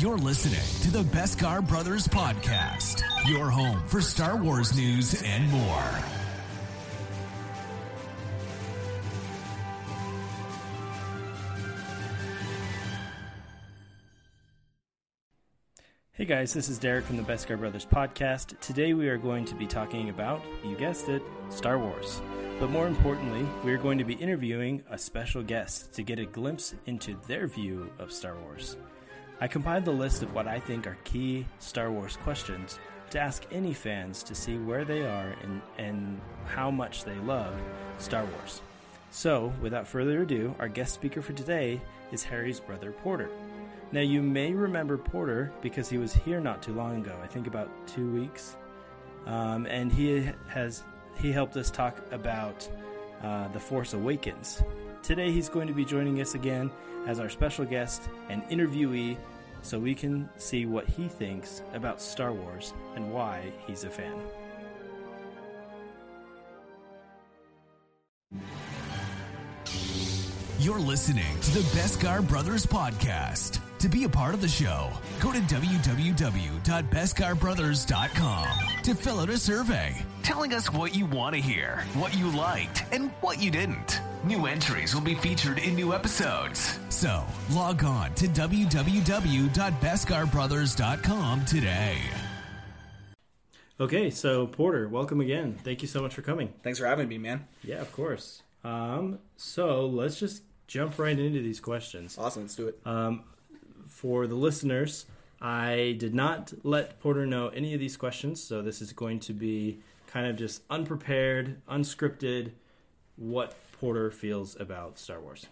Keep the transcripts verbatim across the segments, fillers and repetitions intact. You're listening to the Beskar Brothers Podcast, your home for Star Wars news and more. Hey guys, this is Derek from the Beskar Brothers Podcast. Today we are going to be talking about, you guessed it, Star Wars. But more importantly, we are going to be interviewing a special guest to get a glimpse into their view of Star Wars. I compiled the list of what I think are key Star Wars questions to ask any fans to see where they are and, and how much they love Star Wars. So, without further ado, our guest speaker for today is Harry's brother Porter. Now, you may remember Porter because he was here not too long ago, I think about two weeks, um, and he has he helped us talk about uh, The Force Awakens. Today, he's going to be joining us again as our special guest and interviewee, so we can see what he thinks about Star Wars and why he's a fan. You're listening to the Beskar Brothers Podcast. To be a part of the show, go to w w w dot beskar brothers dot com to fill out a survey telling us what you want to hear, what you liked, and what you didn't. New entries will be featured in new episodes. So, log on to w w w dot beskar brothers dot com today. Okay, so Porter, welcome again. Thank you so much for coming. Thanks for having me, man. Yeah, of course. Um, so let's just jump right into these questions. Awesome, let's do it. Um, for the listeners, I did not let Porter know any of these questions, so this is going to be kind of just unprepared, unscripted, what Porter feels about Star Wars.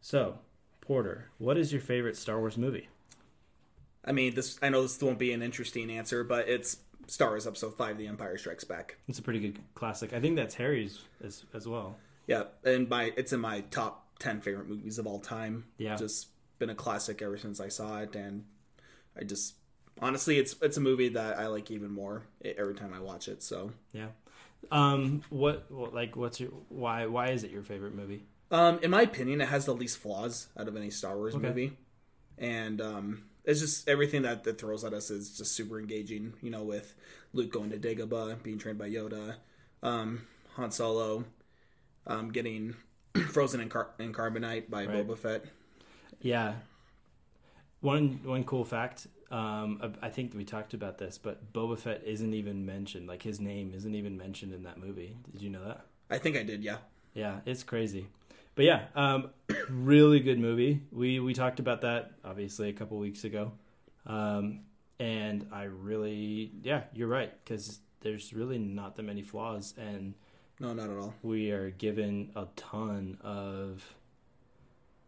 So, Porter, what is your favorite Star Wars movie? I mean, this I know this won't be an interesting answer, but it's Star Wars Episode five, The Empire Strikes Back. It's a pretty good classic. I think that's Harry's as, as well. Yeah, and my it's in my top ten favorite movies of all time. Yeah. Just been a classic ever since I saw it, and I just honestly it's it's a movie that I like even more every time I watch it, so. Yeah. Um what like what's your why why is it your favorite movie? Um in my opinion, it has the least flaws out of any Star Wars okay. movie. And um it's just everything that it throws at us is just super engaging, you know, with Luke going to Dagobah, being trained by Yoda, um Han Solo um getting frozen in, car- in carbonite by right. Boba Fett. Yeah. One one cool fact, um, I think we talked about this, but Boba Fett isn't even mentioned. Like, his name isn't even mentioned in that movie. Did you know that? I think I did, yeah. Yeah, it's crazy. But yeah, um, really good movie. We we talked about that, obviously, a couple weeks ago. Um, and I really, yeah, you're right, because there's really not that many flaws. And no, not at all. We are given a ton of...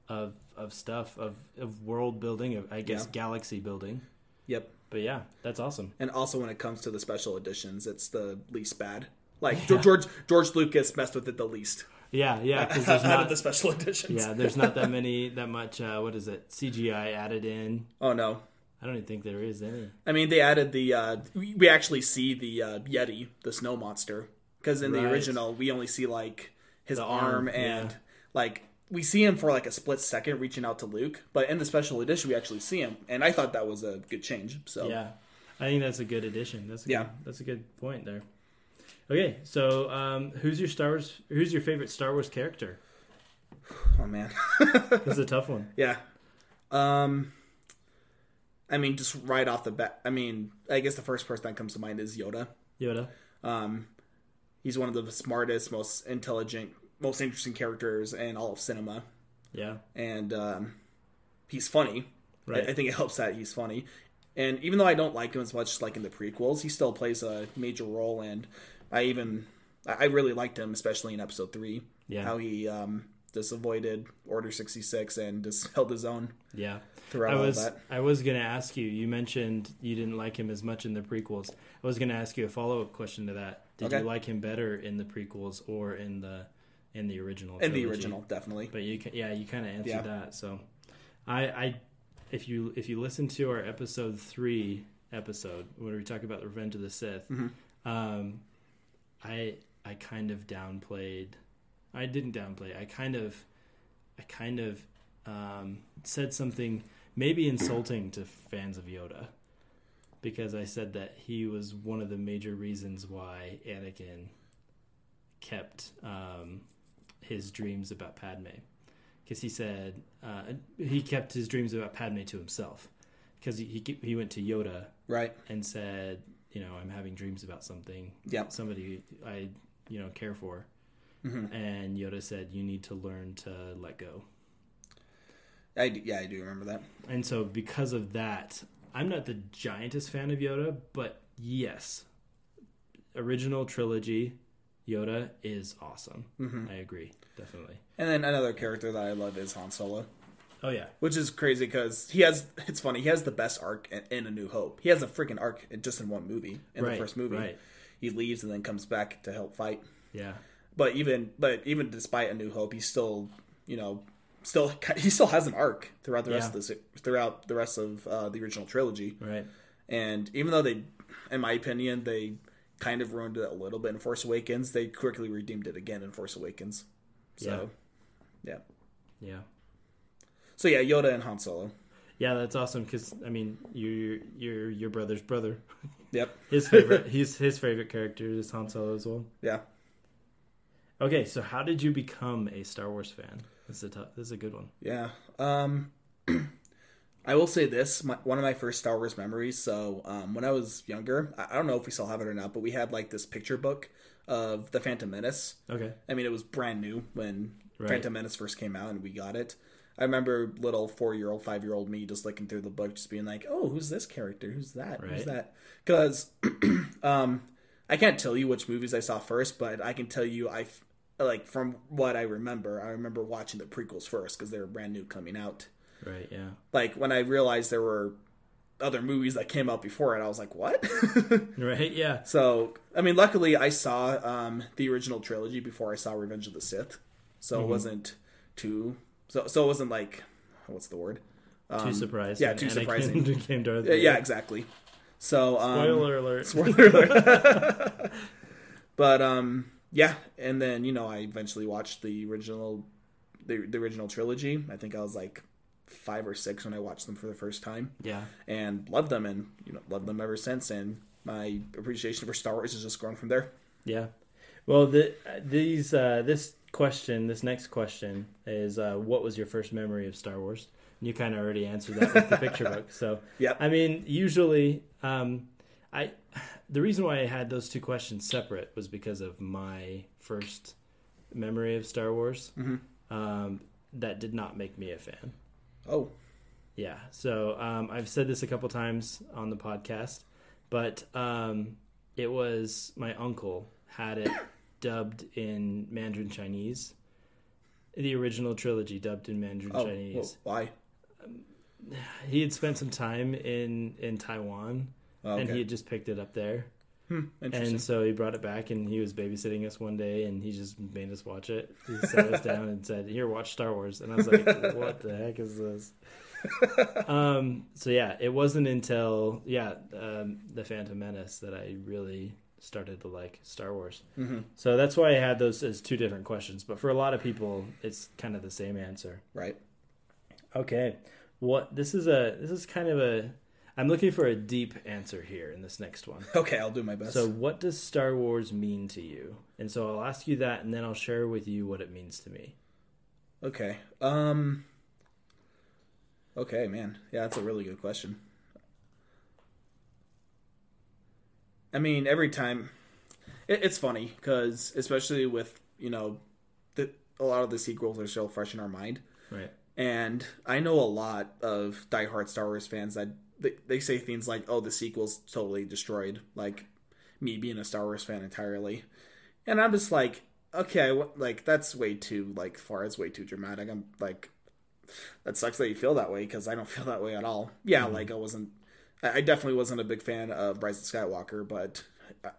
Of of stuff, of, of world building, of I guess yeah. galaxy building. Yep. But yeah, that's awesome. And also when it comes to the special editions, it's the least bad. Like, yeah. George George Lucas messed with it the least. Yeah, yeah. Because there's not the special editions. Yeah, there's not that many, that much, uh, what is it, C G I added in. Oh, no. I don't even think there is any. I mean, they added the, uh, we actually see the uh, Yeti, the snow monster. Because in right. the original, we only see, like, his the arm, arm and, yeah. like... We see him for like a split second reaching out to Luke, but in the special edition, we actually see him, and I thought that was a good change. So yeah, I think that's a good addition. That's a yeah, good, that's a good point there. Okay, so um, who's your Star Wars? Who's your favorite Star Wars character? Oh man, that's a tough one. Yeah, um, I mean, just right off the bat, I mean, I guess the first person that comes to mind is Yoda. Yoda. Um, he's one of the smartest, most intelligent. Most interesting characters in all of cinema. Yeah. And um, he's funny. Right. I, I think it helps that he's funny. And even though I don't like him as much like in the prequels, he still plays a major role. And I even, I really liked him, especially in episode three. Yeah. How he um, just avoided Order sixty-six and just held his own. Yeah. Throughout I was, all that. I was going to ask you, you mentioned you didn't like him as much in the prequels. I was going to ask you a follow-up question to that. Did okay. you like him better in the prequels or in the... In the original, in the trilogy. original, definitely. But you, can, yeah, you kind of answered yeah. that. So, I, I, if you if you listen to our episode three episode when we talk about the Revenge of the Sith, mm-hmm. um, I I kind of downplayed. I didn't downplay. I kind of, I kind of um, said something maybe insulting to fans of Yoda, because I said that he was one of the major reasons why Anakin kept um, his dreams about Padme. Because he said uh, he kept his dreams about Padme to himself. Because he, he he went to Yoda, right, and said, you know, I'm having dreams about something, yep. somebody I, you know, care for. Mm-hmm. And Yoda said, you need to learn to let go. I do, yeah, I do remember that. And so because of that, I'm not the giantest fan of Yoda, but yes, original trilogy Yoda is awesome. Mm-hmm. I agree, definitely. And then another character that I love is Han Solo. Oh, yeah. Which is crazy because he has, it's funny, he has the best arc in A New Hope. He has a freaking arc just in one movie, in right, the first movie. Right. He leaves and then comes back to help fight. Yeah. But even but even despite A New Hope, he's still, you know, still he still has an arc throughout the rest yeah. of the throughout the rest of uh, the original trilogy. Right. And even though they, in my opinion, they kind of ruined it a little bit in Force Awakens, they quickly redeemed it again in Force Awakens. So, yeah. Yeah. yeah. So yeah, Yoda and Han Solo. Yeah, that's awesome because I mean, you're you're your brother's brother. Yep. his favorite his his favorite character is Han Solo as well. Yeah. Okay, so how did you become a Star Wars fan? This is a, tough, this is a good one. Yeah. Um, I will say this. My, one of my first Star Wars memories, so um, when I was younger, I, I don't know if we still have it or not, but we had like this picture book of The Phantom Menace. Okay. I mean, it was brand new when right. Phantom Menace first came out and we got it. I remember little four-year-old, five-year-old me just looking through the book, just being like, oh, who's this character? Who's that? Right. Who's that? Because um, I can't tell you which movies I saw first, but I can tell you I... Like, from what I remember, I remember watching the prequels first because they were brand new coming out. Right, yeah. Like, when I realized there were other movies that came out before it, I was like, what? Right, yeah. So, I mean, luckily I saw um, the original trilogy before I saw Revenge of the Sith. So mm-hmm. it wasn't too... So so it wasn't like... What's the word? Um, too surprised. Yeah, too Anakin surprising. Came to Earth, yeah, yeah, exactly. So, um... Spoiler alert. Spoiler alert. But, um... yeah, and then, you know, I eventually watched the original the, the original trilogy. I think I was like five or six when I watched them for the first time. Yeah. And loved them, and, you know, loved them ever since, and my appreciation for Star Wars has just grown from there. Yeah. Well, the, these uh, this question, this next question is, uh, what was your first memory of Star Wars? And you kind of already answered that with the picture book. So, yep. I mean, usually... Um, I, the reason why I had those two questions separate was because of my first memory of Star Wars. Mm-hmm. Um, that did not make me a fan. Oh. Yeah. So um, I've said this a couple times on the podcast, but um, it was my uncle had it dubbed in Mandarin Chinese. The original trilogy dubbed in Mandarin oh, Chinese. Well, why? Um, he had spent some time in, in Taiwan. Oh, okay. And he had just picked it up there. Hmm, interesting. And so he brought it back, and he was babysitting us one day, and he just made us watch it. He sat us down and said, here, watch Star Wars. And I was like, what the heck is this? um, so, yeah, it wasn't until, yeah, um, The Phantom Menace that I really started to like Star Wars. Mm-hmm. So that's why I had those as two different questions. But for a lot of people, it's kind of the same answer. Right. Okay. What this is a this is kind of a... I'm looking for a deep answer here in this next one. Okay, I'll do my best. So what does Star Wars mean to you? And so I'll ask you that, and then I'll share with you what it means to me. Okay. Um. Okay, man. Yeah, that's a really good question. I mean, every time... It, it's funny, because especially with, you know, the, a lot of the sequels are still fresh in our mind. Right. And I know a lot of diehard Star Wars fans that... They they say things like, oh, the sequel's totally destroyed, like, me being a Star Wars fan entirely. And I'm just like, okay, like, that's way too, like, far, it's way too dramatic. I'm like, that sucks that you feel that way, because I don't feel that way at all. Yeah, mm-hmm. like, I wasn't, I definitely wasn't a big fan of Rise of Skywalker, but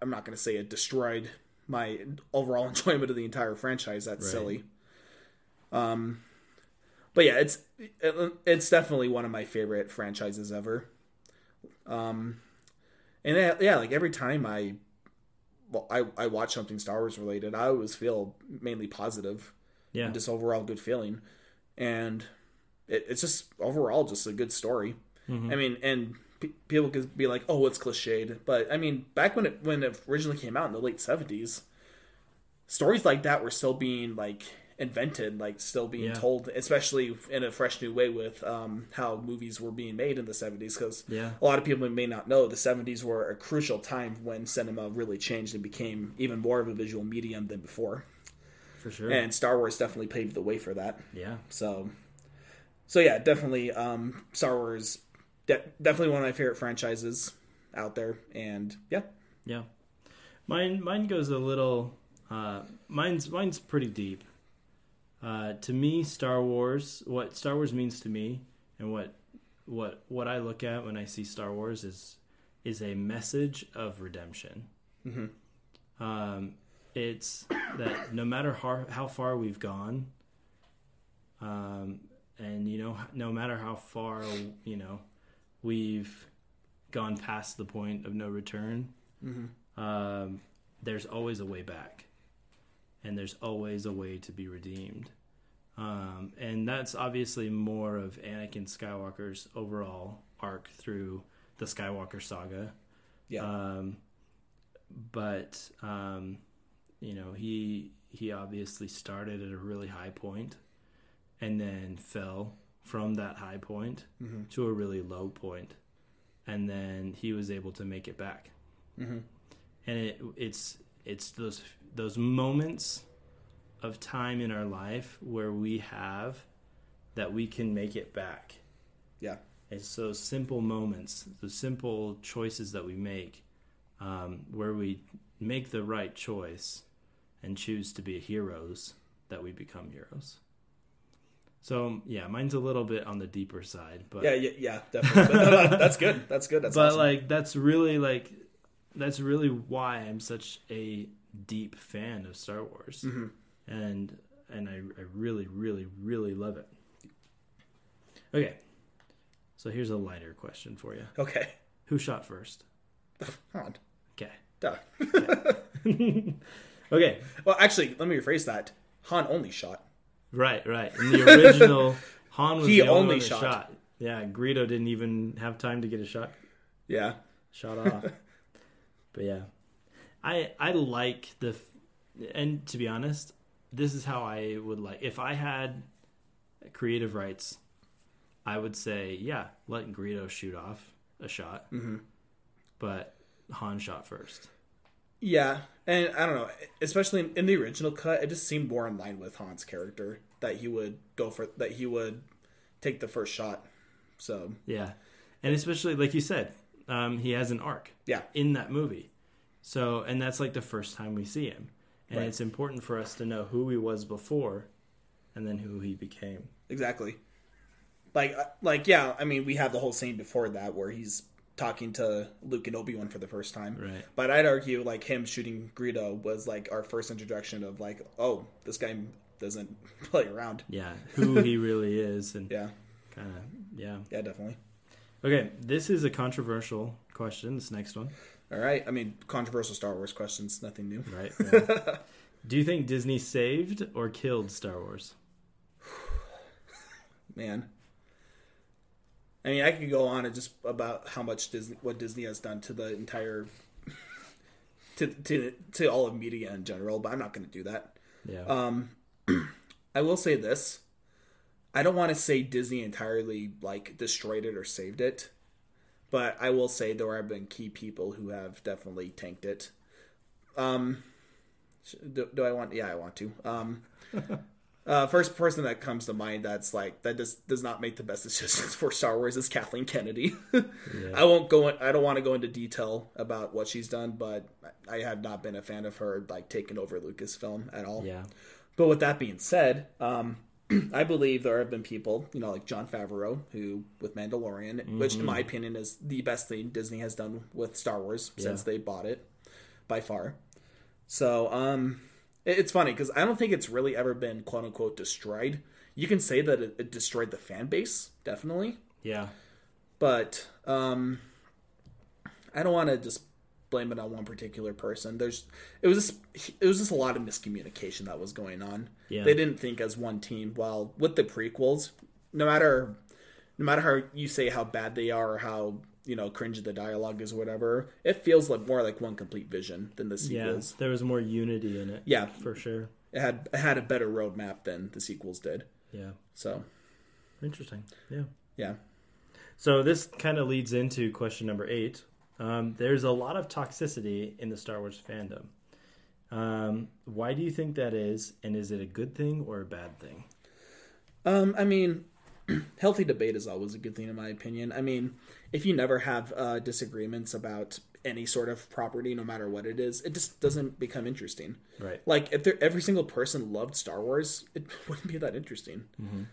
I'm not going to say it destroyed my overall enjoyment of the entire franchise. That's right. Silly. Um... But yeah, it's it, it's definitely one of my favorite franchises ever. Um, and yeah, like every time I, well, I I watch something Star Wars related, I always feel mainly positive. Yeah. And just overall good feeling. And it, it's just overall just a good story. Mm-hmm. I mean, and p- people could be like, oh, it's cliched. But, I mean, back when it, when it originally came out in the late seventies, stories like that were still being, like, invented, like, still being yeah. told, especially in a fresh new way with um, how movies were being made in the seventies. Because yeah. a lot of people may not know the seventies were a crucial time when cinema really changed and became even more of a visual medium than before. For sure. And Star Wars definitely paved the way for that. Yeah. So, so yeah, definitely um, Star Wars... De- definitely one of my favorite franchises out there, and yeah, yeah. Mine, mine goes a little. Uh, mine's, mine's pretty deep. Uh, to me, Star Wars, what Star Wars means to me, and what, what, what I look at when I see Star Wars is, is a message of redemption. Mm-hmm. Um, it's that no matter how, how far we've gone, um, and you know, no matter how far, you know. We've gone past the point of no return. Mm-hmm. Um, there's always a way back, and there's always a way to be redeemed. Um, and that's obviously more of Anakin Skywalker's overall arc through the Skywalker saga. Yeah. Um, but um, you know, he he obviously started at a really high point, and then fell from that high point mm-hmm. to a really low point, and then he was able to make it back. Mm-hmm. And it, it's it's those those moments of time in our life where we have that we can make it back. Yeah, it's those simple moments, those simple choices that we make, um, where we make the right choice and choose to be heroes, that we become heroes. So, yeah, mine's a little bit on the deeper side. But Yeah, yeah, yeah definitely. But no, no, that's good. That's good. That's But, awesome. like, that's really, like, that's really why I'm such a deep fan of Star Wars. Mm-hmm. And and I, I really, really, really love it. Okay. So here's a lighter question for you. Okay. Who shot first? Han. Okay. Duh. Okay. Okay. Well, actually, let me rephrase that. Han only shot. Right, right. In the original, Han was he the only, only one shot. shot. Yeah, Greedo didn't even have time to get a shot. Yeah, shot off. But yeah, I I like the, and to be honest, this is how I would like. If I had creative rights, I would say, yeah, let Greedo shoot off a shot, mm-hmm. but Han shot first. Yeah, and I don't know, especially in the original cut, it just seemed more in line with Han's character that he would go for, that he would take the first shot. So yeah, and especially like you said, um, he has an arc. Yeah, in that movie. So and that's like the first time we see him, and right. it's important for us to know who he was before, and then who he became. Exactly. Like like yeah, I mean we have the whole scene before that where he's talking to Luke and Obi-Wan for the first time. Right. But I'd argue, like, him shooting Greedo was, like, our first introduction of, like, oh, this guy doesn't play around. Yeah, who he really is. And yeah. Kind of, yeah. Yeah, definitely. Okay, this is a controversial question, this next one. All right. I mean, controversial Star Wars questions, nothing new. Right. Yeah. Do you think Disney saved or killed Star Wars? Man. I mean, I could go on and just about how much Disney, what Disney has done to the entire, to to to all of media in general, but I'm not going to do that. Yeah. Um, I will say this: I don't want to say Disney entirely like destroyed it or saved it, but I will say there have been key people who have definitely tanked it. Um, do, do I want? Yeah, I want to. Um. Uh, first person that comes to mind that's like that does does not make the best decisions for Star Wars is Kathleen Kennedy. yeah. I won't go. In, I don't want to go into detail about what she's done, but I have not been a fan of her like taking over Lucasfilm at all. Yeah. But with that being said, um, I believe there have been people, you know, like John Favreau, who with Mandalorian, mm-hmm. which in my opinion is the best thing Disney has done with Star Wars yeah. since they bought it, by far. So. Um, It's funny because I don't think it's really ever been "quote unquote" destroyed. You can say that it, it destroyed the fan base, definitely. Yeah, but um, I don't want to just blame it on one particular person. There's it was just, it was just a lot of miscommunication that was going on. Yeah. They didn't think as one team. While with the prequels, no matter no matter how you say how bad they are or how, you know, cringe the dialogue is or whatever, it feels like more like one complete vision than the sequels. Yeah, there was more unity in it. Yeah, for sure. It had it had a better roadmap than the sequels did. Yeah. So. Interesting. Yeah. Yeah. So this kind of leads into question number eight. Um, there's a lot of toxicity in the Star Wars fandom. Um, why do you think that is, and is it a good thing or a bad thing? Um, I mean, healthy debate is always a good thing in my opinion. I mean, if you never have uh, disagreements about any sort of property, no matter what it is, it just doesn't become interesting. Right. Like, if there, every single person loved Star Wars, it wouldn't be that interesting. Mm-hmm.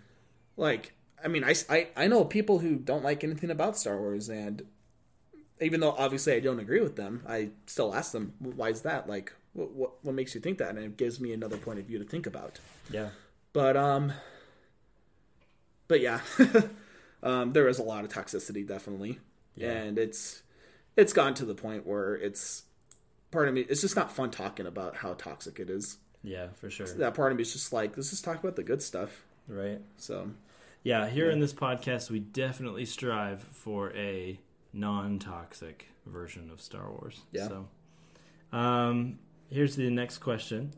Like, I mean, I, I, I know people who don't like anything about Star Wars, and even though obviously I don't agree with them, I still ask them, why is that? Like, what, what, what makes you think that? And it gives me another point of view to think about. Yeah. But, um, but yeah, um, there is a lot of toxicity, definitely. Yeah. And it's, it's gotten to the point where it's, part of me, it's just not fun talking about how toxic it is. Yeah, for sure. So that part of me is just like, let's just talk about the good stuff. Right. So. Yeah, here yeah. in this podcast, we definitely strive for a non-toxic version of Star Wars. Yeah. So, um, here's the next question.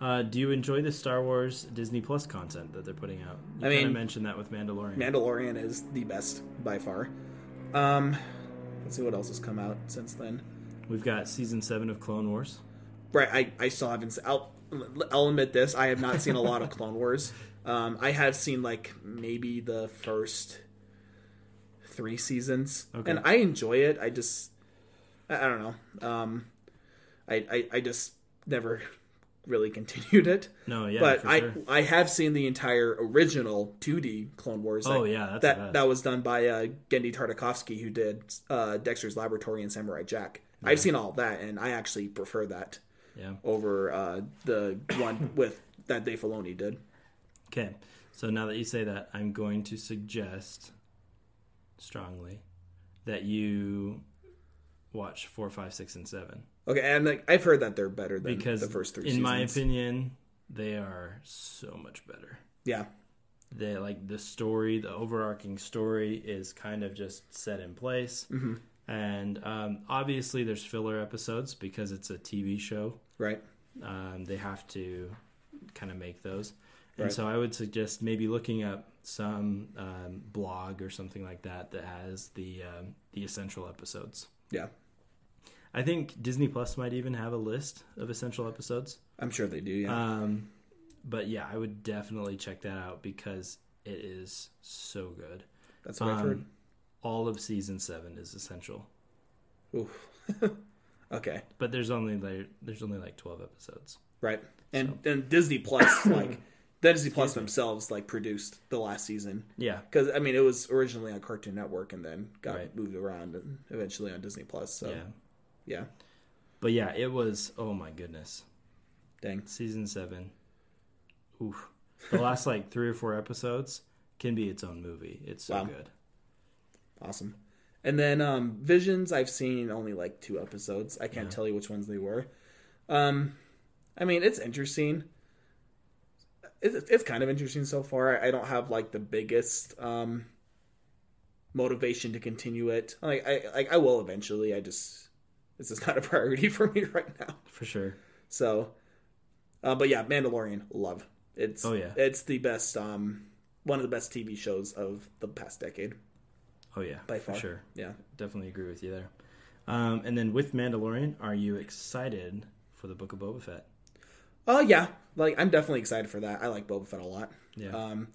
Uh, do you enjoy the Star Wars Disney Plus content that they're putting out? You I mean, I mentioned that with Mandalorian. Mandalorian is the best by far. Um, let's see what else has come out since then. We've got season seven of Clone Wars. Right. I, I still haven't. I'll, I'll admit this. I have not seen a lot of Clone Wars. Um, I have seen like maybe the first three seasons, okay. And I enjoy it. I just, I, I don't know. Um, I, I, I just never really continued it. No, yeah, but for I, sure. I have seen the entire original two D Clone Wars. Oh, I, yeah, that's that that was done by uh, Genndy Tartakovsky, who did uh, Dexter's Laboratory and Samurai Jack. Yeah. I've seen all that, and I actually prefer that yeah. over uh, the one with that Dave Filoni did. Okay, so now that you say that, I'm going to suggest strongly that you watch four, five, six, and seven. Okay, and like I've heard that they're better than because the first three. In seasons. My opinion, they are so much better. Yeah, they like the story. The overarching story is kind of just set in place, mm-hmm. and um, obviously there's filler episodes because it's a T V show, right? Um, they have to kind of make those. And right. so I would suggest maybe looking up some um, blog or something like that that has the um, the essential episodes. Yeah. I think Disney Plus might even have a list of essential episodes. I'm sure they do, yeah. Um, but yeah, I would definitely check that out because it is so good. That's what um, I've heard. All of season seven is essential. Oof. Okay. But there's only like, there's only like twelve episodes. Right. And so. And Disney Plus, like... Then Disney Plus themselves like produced the last season. Yeah. Because, I mean, it was originally on Cartoon Network and then got right. moved around and eventually on Disney Plus. So, yeah. yeah. But, yeah, it was, oh, my goodness. Dang. Season seven. Oof. The last, like, three or four episodes can be its own movie. It's so wow. good. Awesome. And then um, Visions, I've seen only, like, two episodes. I can't yeah. tell you which ones they were. Um, I mean, it's interesting. It's kind of interesting so far. I don't have like the biggest um, motivation to continue it. Like I, like I will eventually. I just it's just not a priority for me right now. For sure. So, uh, but yeah, Mandalorian, love. It's oh yeah, it's the best. Um, one of the best T V shows of the past decade. Oh yeah, by far. For sure. Yeah, definitely agree with you there. Um, and then with Mandalorian, are you excited for the Book of Boba Fett? Oh, uh, yeah. Like, I'm definitely excited for that. I like Boba Fett a lot. Yeah. Um,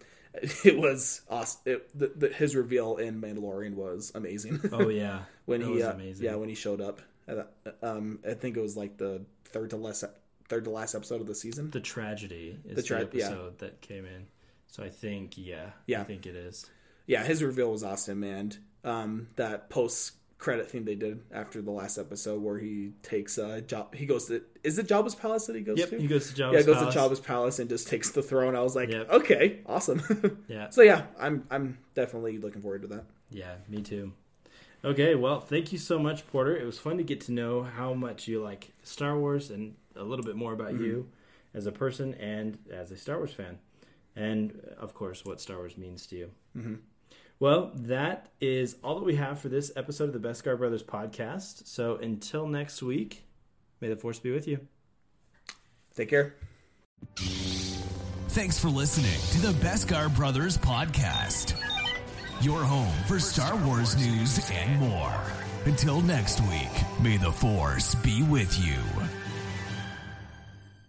it was awesome. It, the, the, his reveal in Mandalorian was amazing. Oh, yeah. when that he, was uh, amazing. Yeah, when he showed up. At, um, I think it was, like, the third to last, third to last episode of the season. The tragedy is the, tra- the episode yeah. that came in. So I think, yeah. Yeah. I think it is. Yeah, his reveal was awesome, and um, that post- credit thing they did after the last episode where he takes a job. He goes to is it Jabba's palace that he goes yep, to? Yep, he goes to Jabba's palace. Yeah, goes palace. to Jabba's palace and just takes the throne. I was like, yep. okay, awesome. yeah. So yeah, I'm I'm definitely looking forward to that. Yeah, me too. Okay, well, thank you so much, Porter. It was fun to get to know how much you like Star Wars and a little bit more about mm-hmm. you as a person and as a Star Wars fan. and of course what Star Wars means to you. Mm-hmm. Well, that is all that we have for this episode of the Beskar Brothers podcast. So until next week, may the Force be with you. Take care. Thanks for listening to the Beskar Brothers podcast. Your home for Star Wars news and more. Until next week, may the Force be with you.